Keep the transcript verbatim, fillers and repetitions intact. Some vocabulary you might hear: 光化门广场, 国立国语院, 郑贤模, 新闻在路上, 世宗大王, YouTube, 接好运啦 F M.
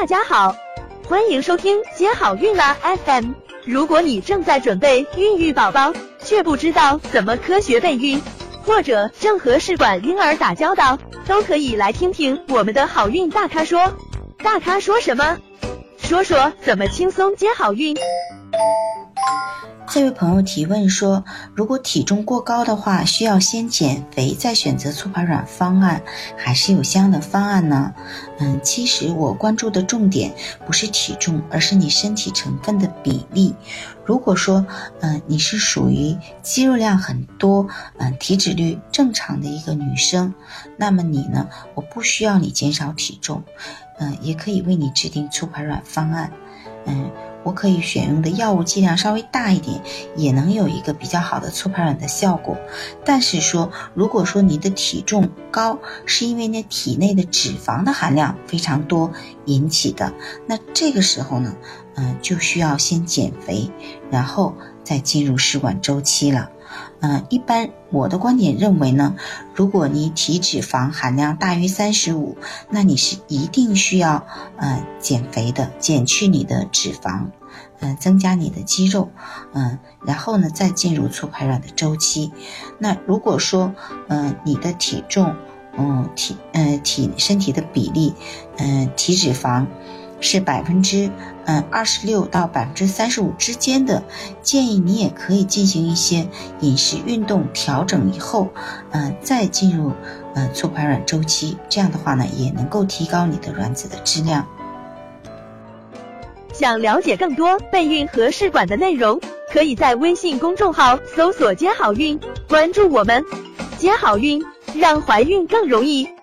大家好，欢迎收听接好运啦 F M。如果你正在准备孕育宝宝，却不知道怎么科学备孕，或者正和试管婴儿打交道，都可以来听听我们的好运大咖说。大咖说什么？说说怎么轻松接好运。这位朋友提问说，如果体重过高的话，需要先减肥再选择促排卵方案，还是有相应的方案呢？嗯，其实我关注的重点不是体重，而是你身体成分的比例。如果说嗯，你是属于肌肉量很多，嗯，体脂率正常的一个女生，那么你呢，我不需要你减少体重，嗯，也可以为你制定促排卵方案。嗯，我可以选用的药物剂量稍微大一点，也能有一个比较好的促排卵的效果。但是说，如果说你的体重高是因为你体内的脂肪的含量非常多引起的，那这个时候呢，嗯、呃，就需要先减肥，然后再进入试管周期了。嗯、呃，一般我的观点认为呢，如果你体脂肪含量大于三十五，那你是一定需要呃减肥的，减去你的脂肪，嗯、呃，增加你的肌肉，嗯、呃，然后呢再进入促排卵的周期。那如果说嗯、呃、你的体重，嗯、呃、体嗯、呃、体身体的比例，嗯、呃、体脂肪是百分之嗯二十六到百分之三十五之间的，建议你也可以进行一些饮食运动调整以后，嗯、呃、再进入嗯促排卵周期，这样的话呢也能够提高你的卵子的质量。想了解更多备孕和试管的内容，可以在微信公众号搜索接好运，关注我们，接好运让怀孕更容易。